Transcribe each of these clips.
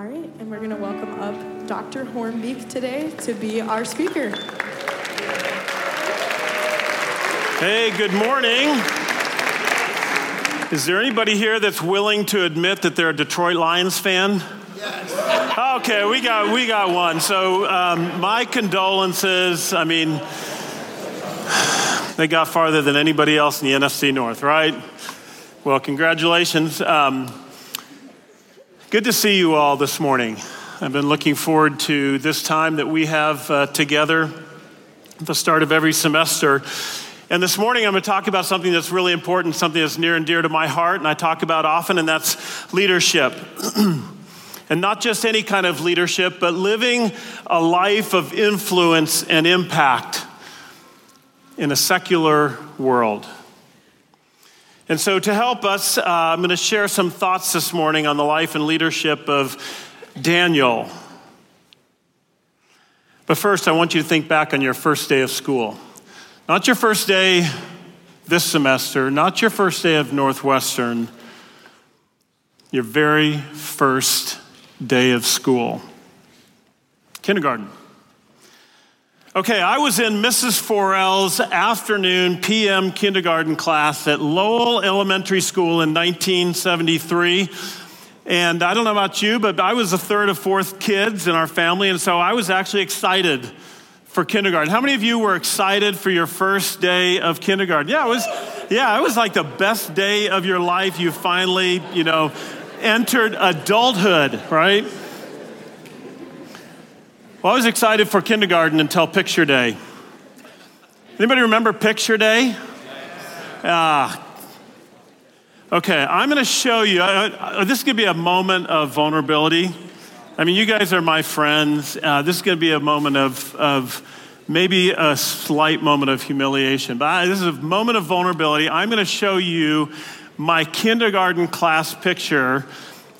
All right, and we're going to welcome up Dr. Hoornbeek today to be our speaker. Hey, good morning. Is there anybody here that's willing to admit that they're a Detroit Lions fan? Yes. Okay, we got one. So my condolences. I mean, they got farther than anybody else in the NFC North, right? Well, congratulations. Good to see you all this morning. I've been looking forward to this time that we have together at the start of every semester. And this morning, I'm going to talk about something that's really important, something that's near and dear to my heart, and I talk about often, and that's leadership. And not just any kind of leadership, but living a life of influence and impact in a secular world. And so to help us, I'm going to share some thoughts this morning on the life and leadership of Daniel. But first, I want you to think back on your first day of school. Not your first day this semester, not your first day of Northwestern, your very first day of school. Kindergarten. Okay, I was in Mrs. Forell's afternoon PM kindergarten class at Lowell Elementary School in 1973. And I don't know about you, but I was the third or fourth kids in our family, and so I was actually excited for kindergarten. How many of you were excited for your first day of kindergarten? Yeah, it was like the best day of your life. You finally, entered adulthood, right? Well, I was excited for kindergarten until picture day. Anybody remember picture day? Okay, I'm going to show you. This is going to be a moment of vulnerability. I mean, you guys are my friends. This is going to be a moment of maybe a slight moment of humiliation, but this is a moment of vulnerability. I'm going to show you my kindergarten class picture,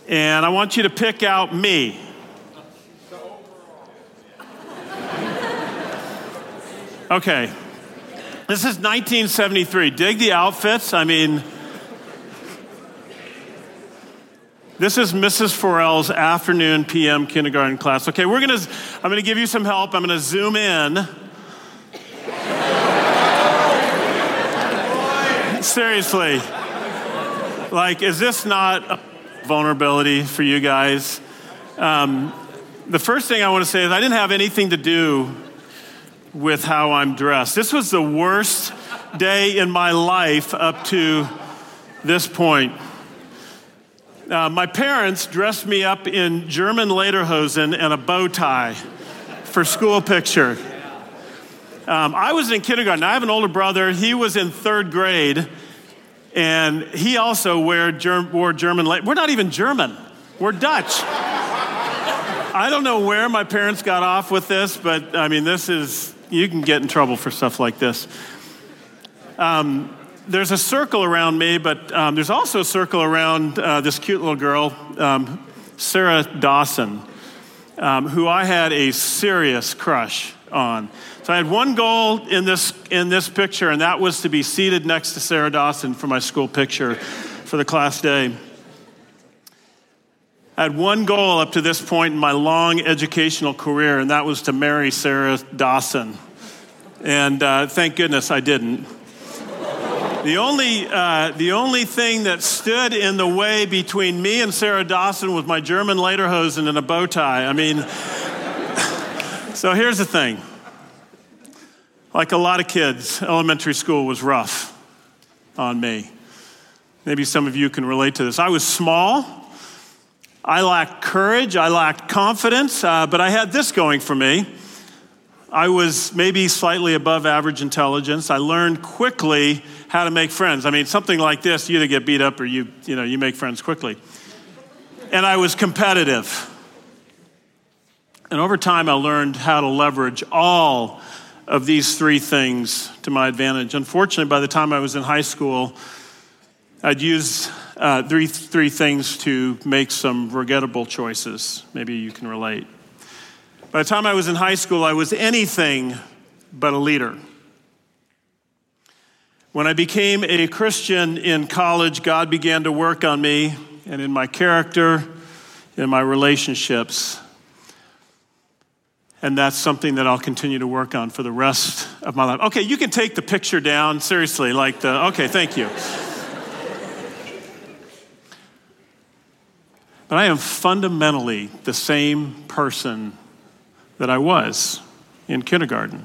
and I want you to pick out me. Okay, this is 1973. Dig the outfits. I mean, this is Mrs. Forell's afternoon PM kindergarten class. Okay, I'm gonna give you some help. I'm gonna zoom in. Seriously. Like, is this not a vulnerability for you guys? The first thing I wanna say is I didn't have anything to do with how I'm dressed. This was the worst day in my life up to this point. My parents dressed me up in German lederhosen and a bow tie for school picture. I was in kindergarten. I have an older brother. He was in third grade, and he also wore German. We're not even German. We're Dutch. I don't know where my parents got off with this, but I mean, you can get in trouble for stuff like this. There's a circle around me, but there's also a circle around this cute little girl, Sarah Dawson, who I had a serious crush on. So I had one goal in this picture, and that was to be seated next to Sarah Dawson for my school picture for the class day. I had one goal up to this point in my long educational career, and that was to marry Sarah Dawson. And thank goodness I didn't. The only thing that stood in the way between me and Sarah Dawson was my German lederhosen and a bow tie. I mean, so here's the thing. Like a lot of kids, elementary school was rough on me. Maybe some of you can relate to this. I was small. I lacked courage. I lacked confidence, but I had this going for me. I was maybe slightly above average intelligence. I learned quickly how to make friends. I mean, something like this, you either get beat up or you make friends quickly. And I was competitive. And over time, I learned how to leverage all of these three things to my advantage. Unfortunately, by the time I was in high school, I'd used three things to make some regrettable choices. Maybe you can relate. By the time I was in high school, I was anything but a leader. When I became a Christian in college, God began to work on me and in my character, in my relationships. And that's something that I'll continue to work on for the rest of my life. Okay, you can take the picture down, seriously, like the, okay, thank you. But I am fundamentally the same person that I was in kindergarten.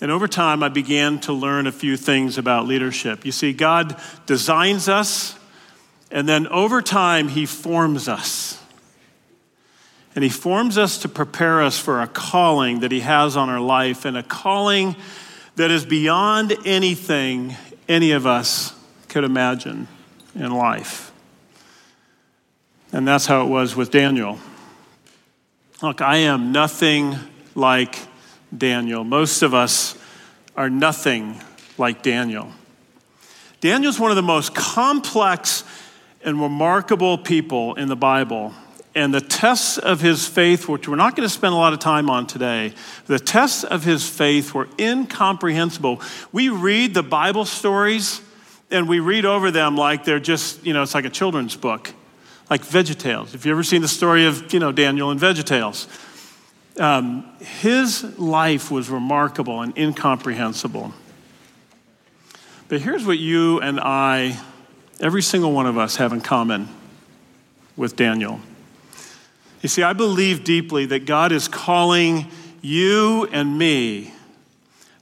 And over time, I began to learn a few things about leadership. You see, God designs us, and then over time, he forms us. And he forms us to prepare us for a calling that he has on our life, and a calling that is beyond anything any of us could imagine in life. And that's how it was with Daniel. Look, I am nothing like Daniel. Most of us are nothing like Daniel. Daniel's one of the most complex and remarkable people in the Bible. And the tests of his faith, which we're not going to spend a lot of time on today, the tests of his faith were incomprehensible. We read the Bible stories and we read over them like they're just, it's like a children's book. Like VeggieTales. If you've ever seen the story of, Daniel in VeggieTales. His life was remarkable and incomprehensible. But here's what you and I, every single one of us, have in common with Daniel. You see, I believe deeply that God is calling you and me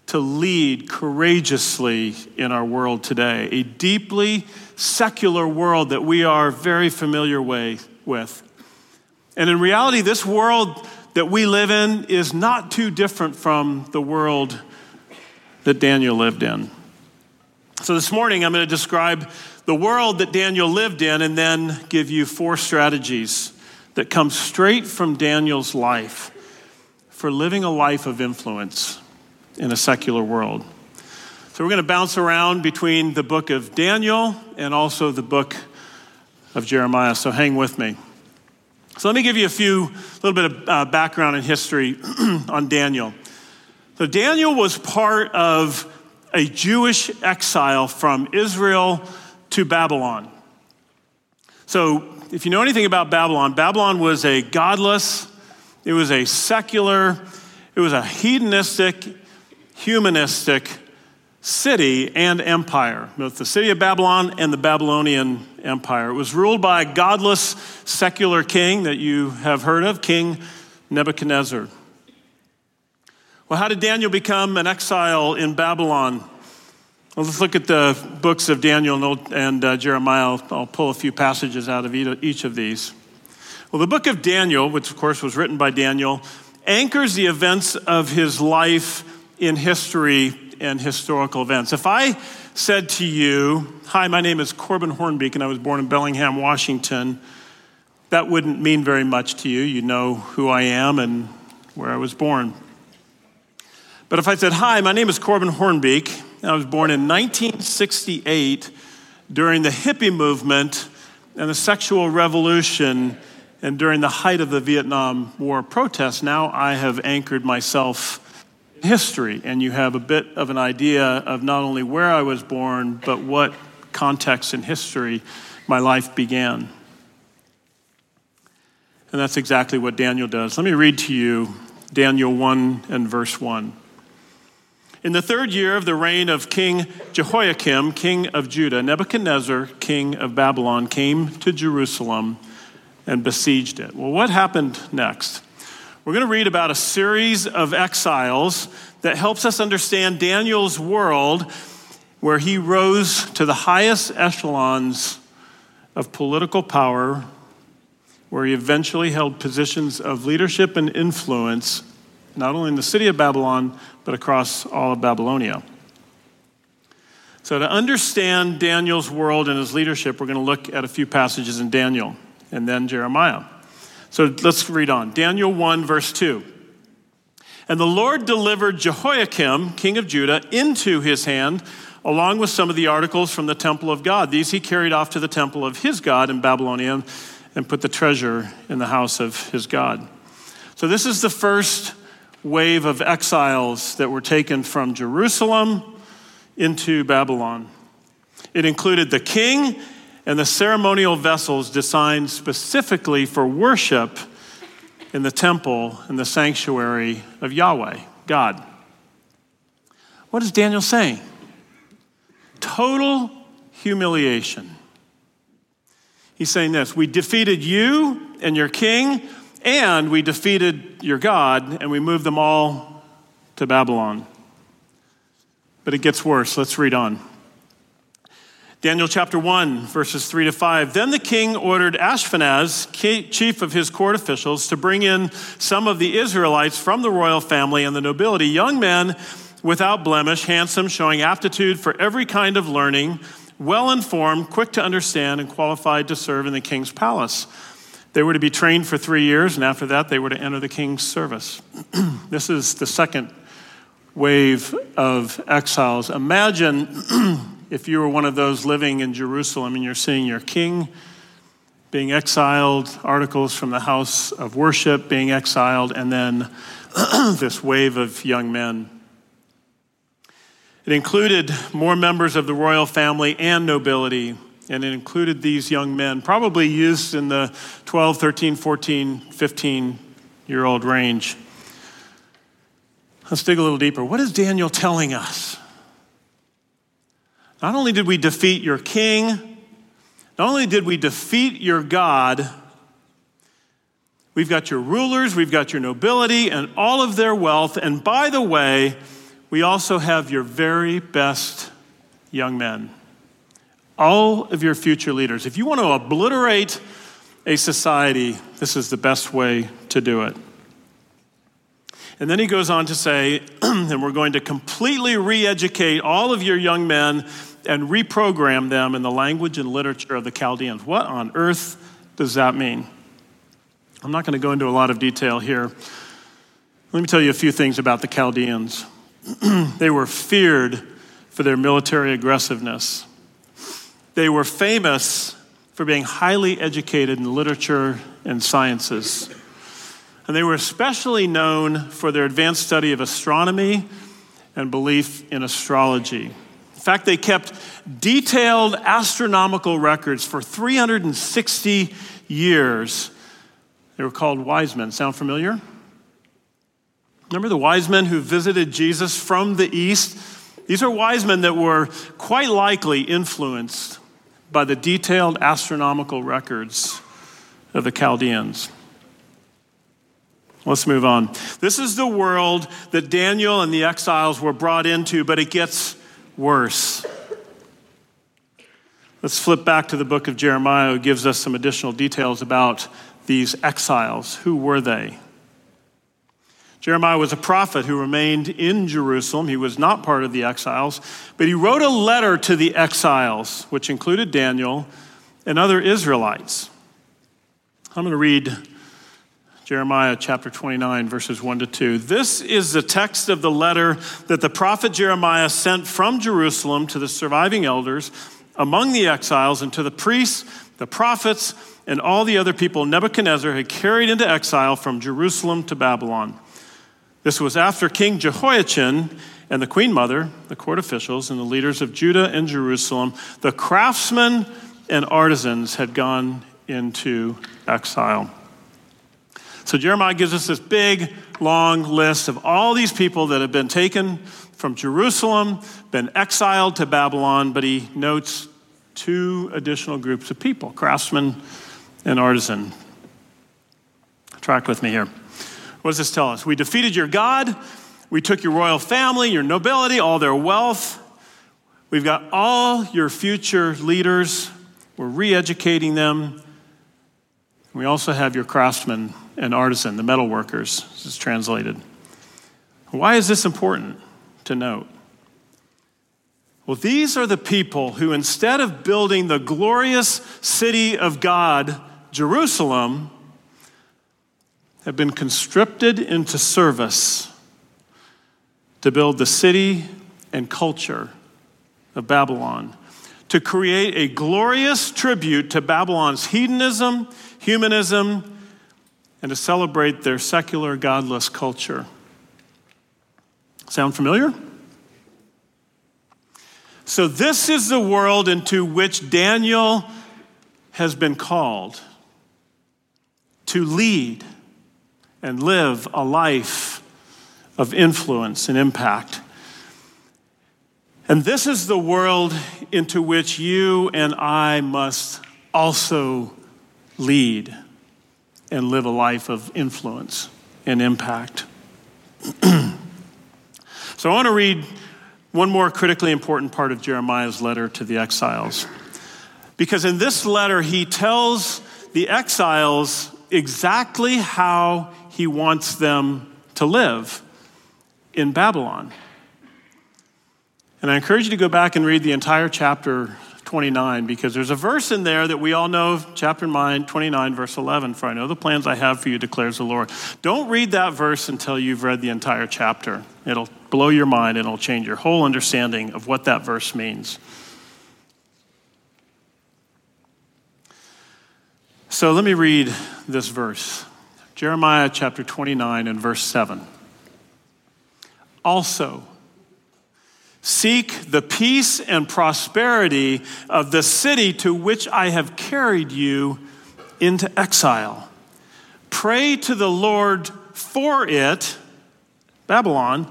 to lead courageously in our world today, a deeply secular world that we are very familiar with. And in reality, this world that we live in is not too different from the world that Daniel lived in. So this morning, I'm going to describe the world that Daniel lived in and then give you 4 strategies that come straight from Daniel's life for living a life of influence in a secular world. So we're going to bounce around between the book of Daniel and also the book of Jeremiah, so hang with me. So let me give you a little bit of background and history on Daniel. So Daniel was part of a Jewish exile from Israel to Babylon. So if you know anything about Babylon, Babylon was a godless, it was a secular, it was a hedonistic, humanistic city and empire, both the city of Babylon and the Babylonian Empire. It was ruled by a godless secular king that you have heard of, King Nebuchadnezzar. Well, how did Daniel become an exile in Babylon? Well, let's look at the books of Daniel and Jeremiah. I'll pull a few passages out of each of these. Well, the book of Daniel, which of course was written by Daniel, anchors the events of his life in history and historical events. If I said to you, hi, my name is Corbin Hoornbeek and I was born in Bellingham, Washington, that wouldn't mean very much to you. You know who I am and where I was born. But if I said, hi, my name is Corbin Hoornbeek and I was born in 1968 during the hippie movement and the sexual revolution and during the height of the Vietnam War protests, now I have anchored myself history, and you have a bit of an idea of not only where I was born, but what context in history my life began. And that's exactly what Daniel does. Let me read to you Daniel 1 and verse 1. In the 3rd year of the reign of King Jehoiakim, king of Judah, Nebuchadnezzar, king of Babylon, came to Jerusalem and besieged it. Well, what happened next? We're going to read about a series of exiles that helps us understand Daniel's world, where he rose to the highest echelons of political power, where he eventually held positions of leadership and influence, not only in the city of Babylon, but across all of Babylonia. So to understand Daniel's world and his leadership, we're going to look at a few passages in Daniel and then Jeremiah. So let's read on. Daniel 1, verse 2. And the Lord delivered Jehoiakim, king of Judah, into his hand, along with some of the articles from the temple of God. These he carried off to the temple of his God in Babylonia and put the treasure in the house of his God. So this is the first wave of exiles that were taken from Jerusalem into Babylon. It included the king and the ceremonial vessels designed specifically for worship in the temple and the sanctuary of Yahweh, God. What is Daniel saying? Total humiliation. He's saying this: we defeated you and your king, and we defeated your God, and we moved them all to Babylon. But it gets worse. Let's read on. Daniel chapter 1, verses 3 to 5. Then the king ordered Ashpenaz, chief of his court officials, to bring in some of the Israelites from the royal family and the nobility, young men without blemish, handsome, showing aptitude for every kind of learning, well-informed, quick to understand, and qualified to serve in the king's palace. They were to be trained for 3 years, and after that, they were to enter the king's service. This is the second wave of exiles. Imagine if you were one of those living in Jerusalem and you're seeing your king being exiled, articles from the house of worship being exiled, and then this wave of young men. It included more members of the royal family and nobility, and it included these young men, probably used in the 12, 13, 14, 15-year-old range. Let's dig a little deeper. What is Daniel telling us? Not only did we defeat your king, not only did we defeat your God, we've got your rulers, we've got your nobility and all of their wealth, and by the way, we also have your very best young men, all of your future leaders. If you want to obliterate a society, this is the best way to do it. And then he goes on to say, and we're going to completely re-educate all of your young men and reprogram them in the language and literature of the Chaldeans. What on earth does that mean? I'm not going to go into a lot of detail here. Let me tell you a few things about the Chaldeans. They were feared for their military aggressiveness. They were famous for being highly educated in literature and sciences. And they were especially known for their advanced study of astronomy and belief in astrology. In fact, they kept detailed astronomical records for 360 years. They were called wise men. Sound familiar? Remember the wise men who visited Jesus from the east? These are wise men that were quite likely influenced by the detailed astronomical records of the Chaldeans. Let's move on. This is the world that Daniel and the exiles were brought into, but it gets worse. Let's flip back to the book of Jeremiah, who gives us some additional details about these exiles. Who were they? Jeremiah was a prophet who remained in Jerusalem. He was not part of the exiles, but he wrote a letter to the exiles, which included Daniel and other Israelites. I'm going to read Jeremiah chapter 29, verses 1 to 2. This is the text of the letter that the prophet Jeremiah sent from Jerusalem to the surviving elders among the exiles and to the priests, the prophets, and all the other people Nebuchadnezzar had carried into exile from Jerusalem to Babylon. This was after King Jehoiachin and the queen mother, the court officials, and the leaders of Judah and Jerusalem, the craftsmen and artisans, had gone into exile. So Jeremiah gives us this big, long list of all these people that have been taken from Jerusalem, been exiled to Babylon, but he notes two additional groups of people, craftsmen and artisan. Track with me here. What does this tell us? We defeated your God. We took your royal family, your nobility, all their wealth. We've got all your future leaders. We're re-educating them. We also have your craftsmen and artisan, the metal workers. This is translated. Why is this important to note? Well, these are the people who, instead of building the glorious city of God, Jerusalem, have been conscripted into service to build the city and culture of Babylon, to create a glorious tribute to Babylon's hedonism, humanism, and to celebrate their secular, godless culture. Sound familiar? So this is the world into which Daniel has been called to lead and live a life of influence and impact. And this is the world into which you and I must also lead and live a life of influence and impact. So I want to read one more critically important part of Jeremiah's letter to the exiles. Because in this letter, he tells the exiles exactly how he wants them to live in Babylon. And I encourage you to go back and read the entire chapter 29, because there's a verse in there that we all know, chapter 29, verse 11, for I know the plans I have for you, declares the Lord. Don't read that verse until you've read the entire chapter. It'll blow your mind and it'll change your whole understanding of what that verse means. So let me read this verse. Jeremiah chapter 29 and verse 7. Also, seek the peace and prosperity of the city to which I have carried you into exile. Pray to the Lord for it, Babylon,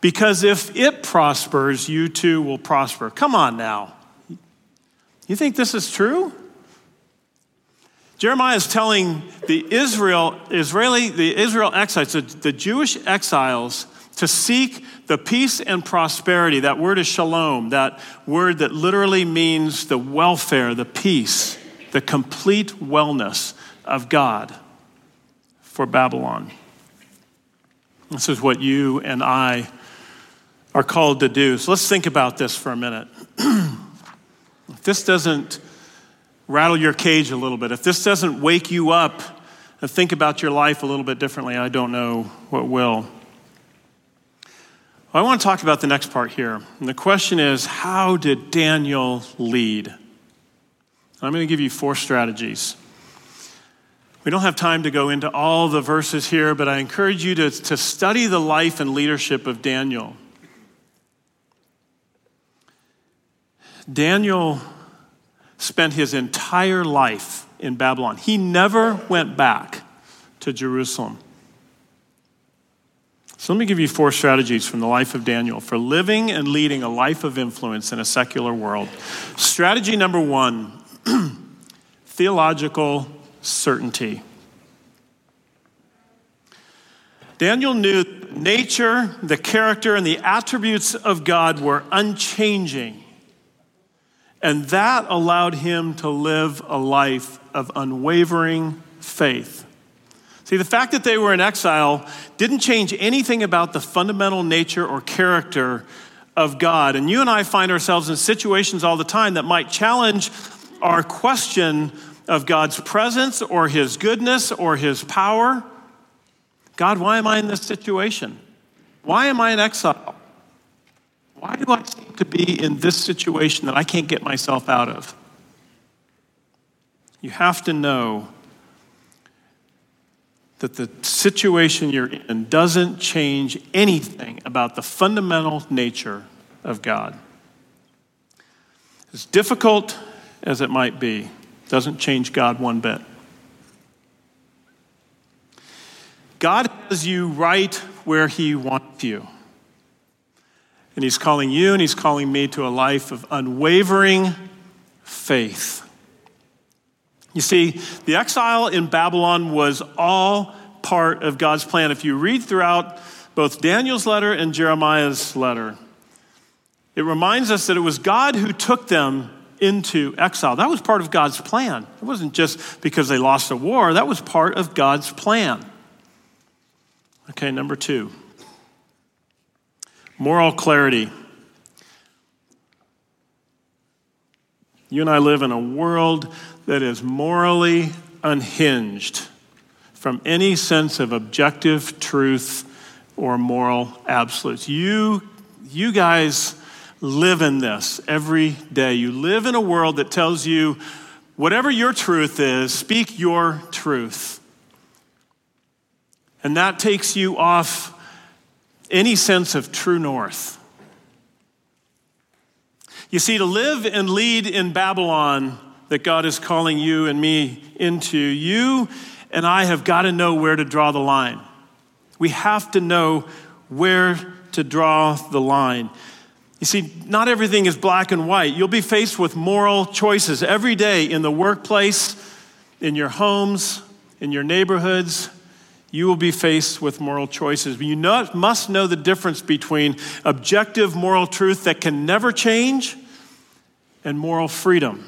because if it prospers, you too will prosper. Come on now. You think this is true? Jeremiah is telling the Israel exiles, the Jewish exiles, to seek the peace and prosperity. That word is shalom, that word that literally means the welfare, the peace, the complete wellness of God for Babylon. This is what you and I are called to do. So let's think about this for a minute. If this doesn't rattle your cage a little bit, if this doesn't wake you up and think about your life a little bit differently, I don't know what will. I want to talk about the next part here. And the question is, how did Daniel lead? I'm going to give you four strategies. We don't have time to go into all the verses here, but I encourage you to study the life and leadership of Daniel. Daniel spent his entire life in Babylon. He never went back to Jerusalem. So let me give you four strategies from the life of Daniel for living and leading a life of influence in a secular world. Strategy number one, theological certainty. Daniel knew nature, the character, and the attributes of God were unchanging. And that allowed him to live a life of unwavering faith. See, the fact that they were in exile didn't change anything about the fundamental nature or character of God. And you and I find ourselves in situations all the time that might challenge our question of God's presence or his goodness or his power. God, why am I in this situation? Why am I in exile? Why do I seem to be in this situation that I can't get myself out of? You have to know that the situation you're in doesn't change anything about the fundamental nature of God. As difficult as it might be, it doesn't change God one bit. God has you right where he wants you. And he's calling you and he's calling me to a life of unwavering faith. You see, the exile in Babylon was all part of God's plan. If you read throughout both Daniel's letter and Jeremiah's letter, it reminds us that it was God who took them into exile. That was part of God's plan. It wasn't just because they lost a war. That was part of God's plan. Okay, number two, moral clarity. You and I live in a world that is morally unhinged from any sense of objective truth or moral absolutes. You guys live in this every day. You live in a world that tells you whatever your truth is, speak your truth. And that takes you off any sense of true north. You see, to live and lead in Babylon that God is calling you and me into. You and I have got to know where to draw the line. We have to know where to draw the line. You see, not everything is black and white. You'll be faced with moral choices every day in the workplace, in your homes, in your neighborhoods. You will be faced with moral choices. You must know the difference between objective moral truth that can never change and moral freedom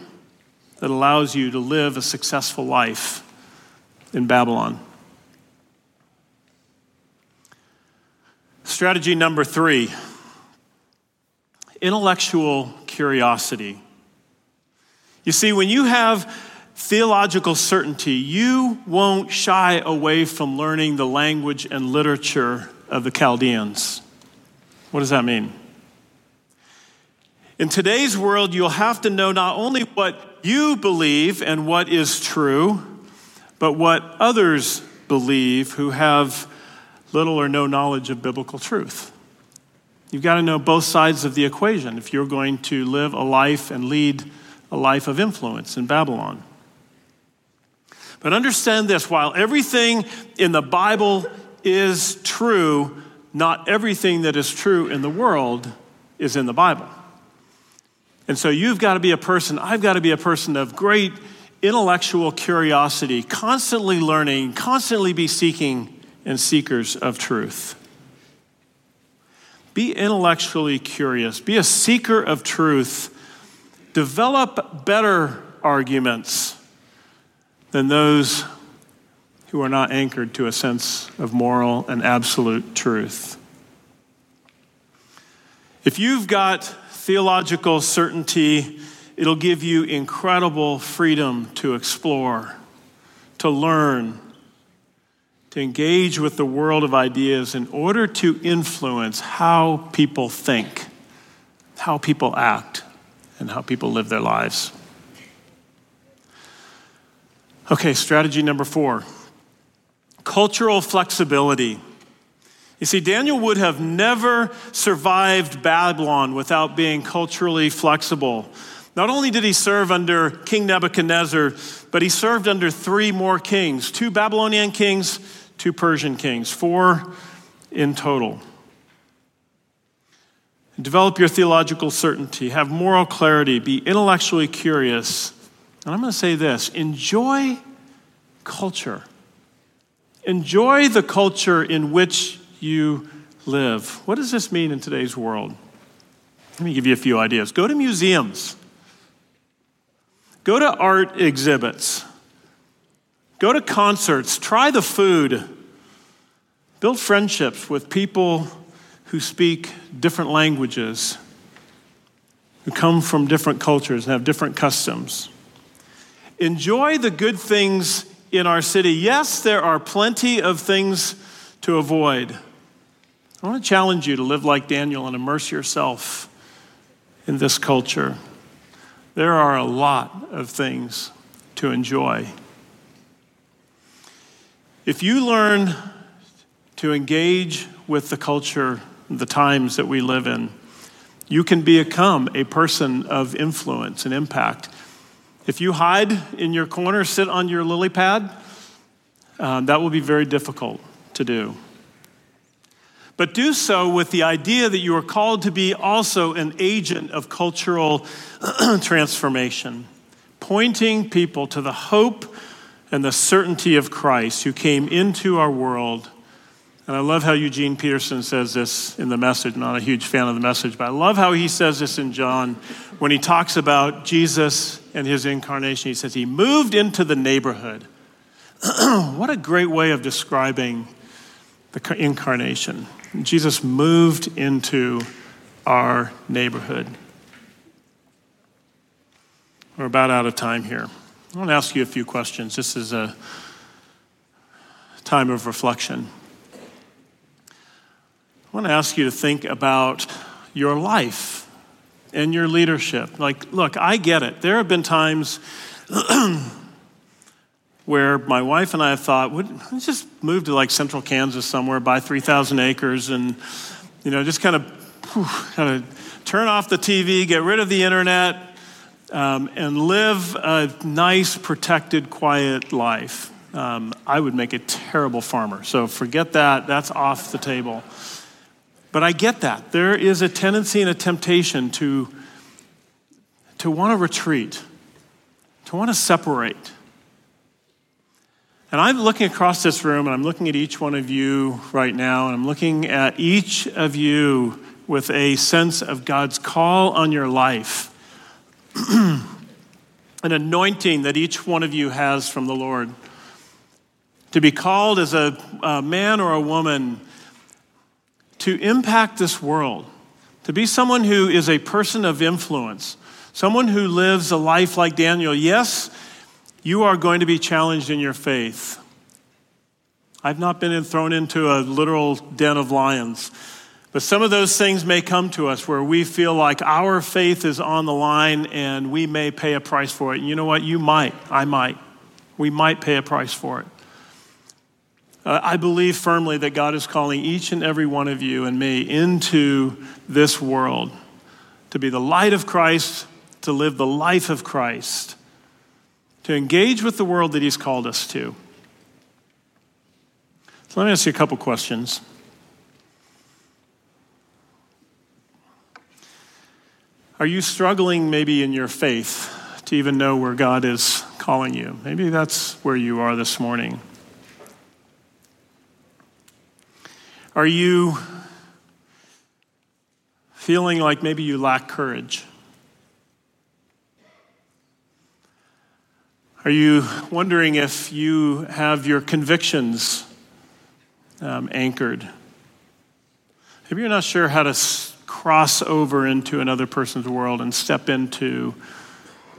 that allows you to live a successful life in Babylon. Strategy number 3, intellectual curiosity. You see, when you have theological certainty, you won't shy away from learning the language and literature of the Chaldeans. What does that mean? In today's world, you'll have to know not only what you believe and what is true, but what others believe who have little or no knowledge of biblical truth. You've got to know both sides of the equation if you're going to live a life and lead a life of influence in Babylon. But understand this, while everything in the Bible is true, not everything that is true in the world is in the Bible. And so you've got to be a person, I've got to be a person of great intellectual curiosity, constantly learning, constantly be seeking and seekers of truth. Be intellectually curious. Be a seeker of truth. Develop better arguments than those who are not anchored to a sense of moral and absolute truth. If you've got theological certainty, it'll give you incredible freedom to explore, to learn, to engage with the world of ideas in order to influence how people think, how people act, and how people live their lives. Okay, strategy number 4, cultural flexibility. You see, Daniel would have never survived Babylon without being culturally flexible. Not only did he serve under King Nebuchadnezzar, but he served under 3 more kings, 2 Babylonian kings, 2 Persian kings, 4 in total. Develop your theological certainty, have moral clarity, be intellectually curious. And I'm going to say this, enjoy culture. Enjoy the culture in which you live. What does this mean in today's world? Let me give you a few ideas. Go to museums. Go to art exhibits. Go to concerts. Try the food. Build friendships with people who speak different languages, who come from different cultures and have different customs. Enjoy the good things in our city. Yes, there are plenty of things to avoid. I want to challenge you to live like Daniel and immerse yourself in this culture. There are a lot of things to enjoy. If you learn to engage with the culture, the times that we live in, you can become a person of influence and impact. If you hide in your corner, sit on your lily pad, that will be very difficult to do. But do so with the idea that you are called to be also an agent of cultural transformation, pointing people to the hope and the certainty of Christ who came into our world. And I love how Eugene Peterson says this in The Message. I'm not a huge fan of The Message, but I love how he says this in John when he talks about Jesus and his incarnation. He says, he moved into the neighborhood. What a great way of describing the incarnation. Jesus moved into our neighborhood. We're about out of time here. I want to ask you a few questions. This is a time of reflection. I want to ask you to think about your life and your leadership. Like, look, I get it. There have been times where my wife and I have thought, let's just move to like central Kansas somewhere, buy 3,000 acres and, just kind of turn off the TV, get rid of the internet, and live a nice, protected, quiet life. I would make a terrible farmer. So forget that. That's off the table. But I get that. There is a tendency and a temptation to want to retreat, to want to separate. And I'm looking across this room, and I'm looking at each one of you right now, and I'm looking at each of you with a sense of God's call on your life, an anointing that each one of you has from the Lord. To be called as a man or a woman to impact this world, to be someone who is a person of influence, someone who lives a life like Daniel. Yes, you are going to be challenged in your faith. I've not been thrown into a literal den of lions, but some of those things may come to us where we feel like our faith is on the line and we may pay a price for it. And you know what? You might. I might. We might pay a price for it. I believe firmly that God is calling each and every one of you and me into this world to be the light of Christ, to live the life of Christ, to engage with the world that he's called us to. So let me ask you a couple questions. Are you struggling maybe in your faith to even know where God is calling you? Maybe that's where you are this morning. Are you feeling like maybe you lack courage? Are you wondering if you have your convictions anchored? Maybe you're not sure how to cross over into another person's world and step into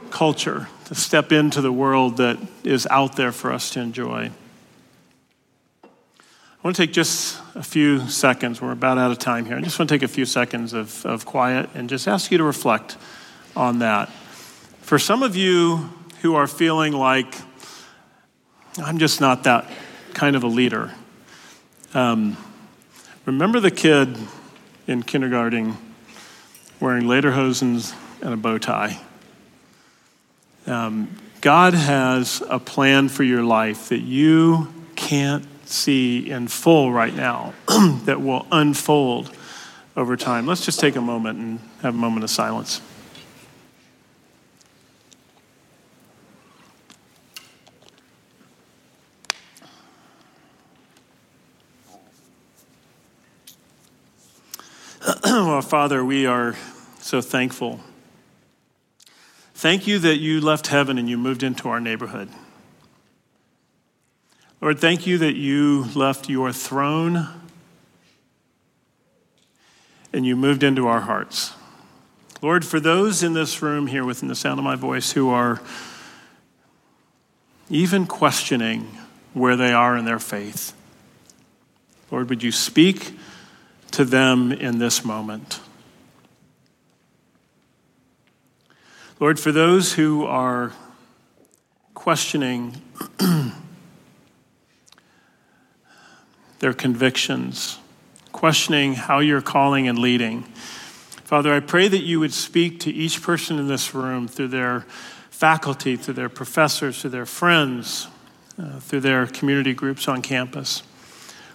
culture, to step into the world that is out there for us to enjoy. I want to take just a few seconds. We're about out of time here. I just want to take a few seconds of quiet and just ask you to reflect on that. For some of you who are feeling like, I'm just not that kind of a leader, remember the kid in kindergarten wearing lederhosen and a bow tie. God has a plan for your life that you can't see in full right now that will unfold over time. Let's just take a moment and have a moment of silence. Well, Father, we are so thankful. Thank you that you left heaven and you moved into our neighborhood. Lord, thank you that you left your throne and you moved into our hearts. Lord, for those in this room here within the sound of my voice who are even questioning where they are in their faith, Lord, would you speak to them in this moment? Lord, for those who are questioning their convictions, questioning how you're calling and leading. Father, I pray that you would speak to each person in this room through their faculty, through their professors, through their friends, through their community groups on campus.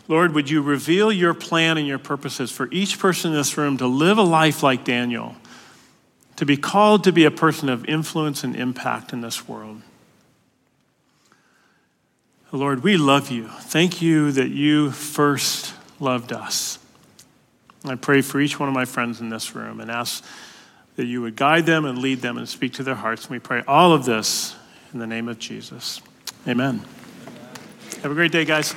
Lord, would you reveal your plan and your purposes for each person in this room to live a life like Daniel, to be called to be a person of influence and impact in this world. Lord, we love you. Thank you that you first loved us. I pray for each one of my friends in this room and ask that you would guide them and lead them and speak to their hearts. And we pray all of this in the name of Jesus. Amen. Have a great day, guys.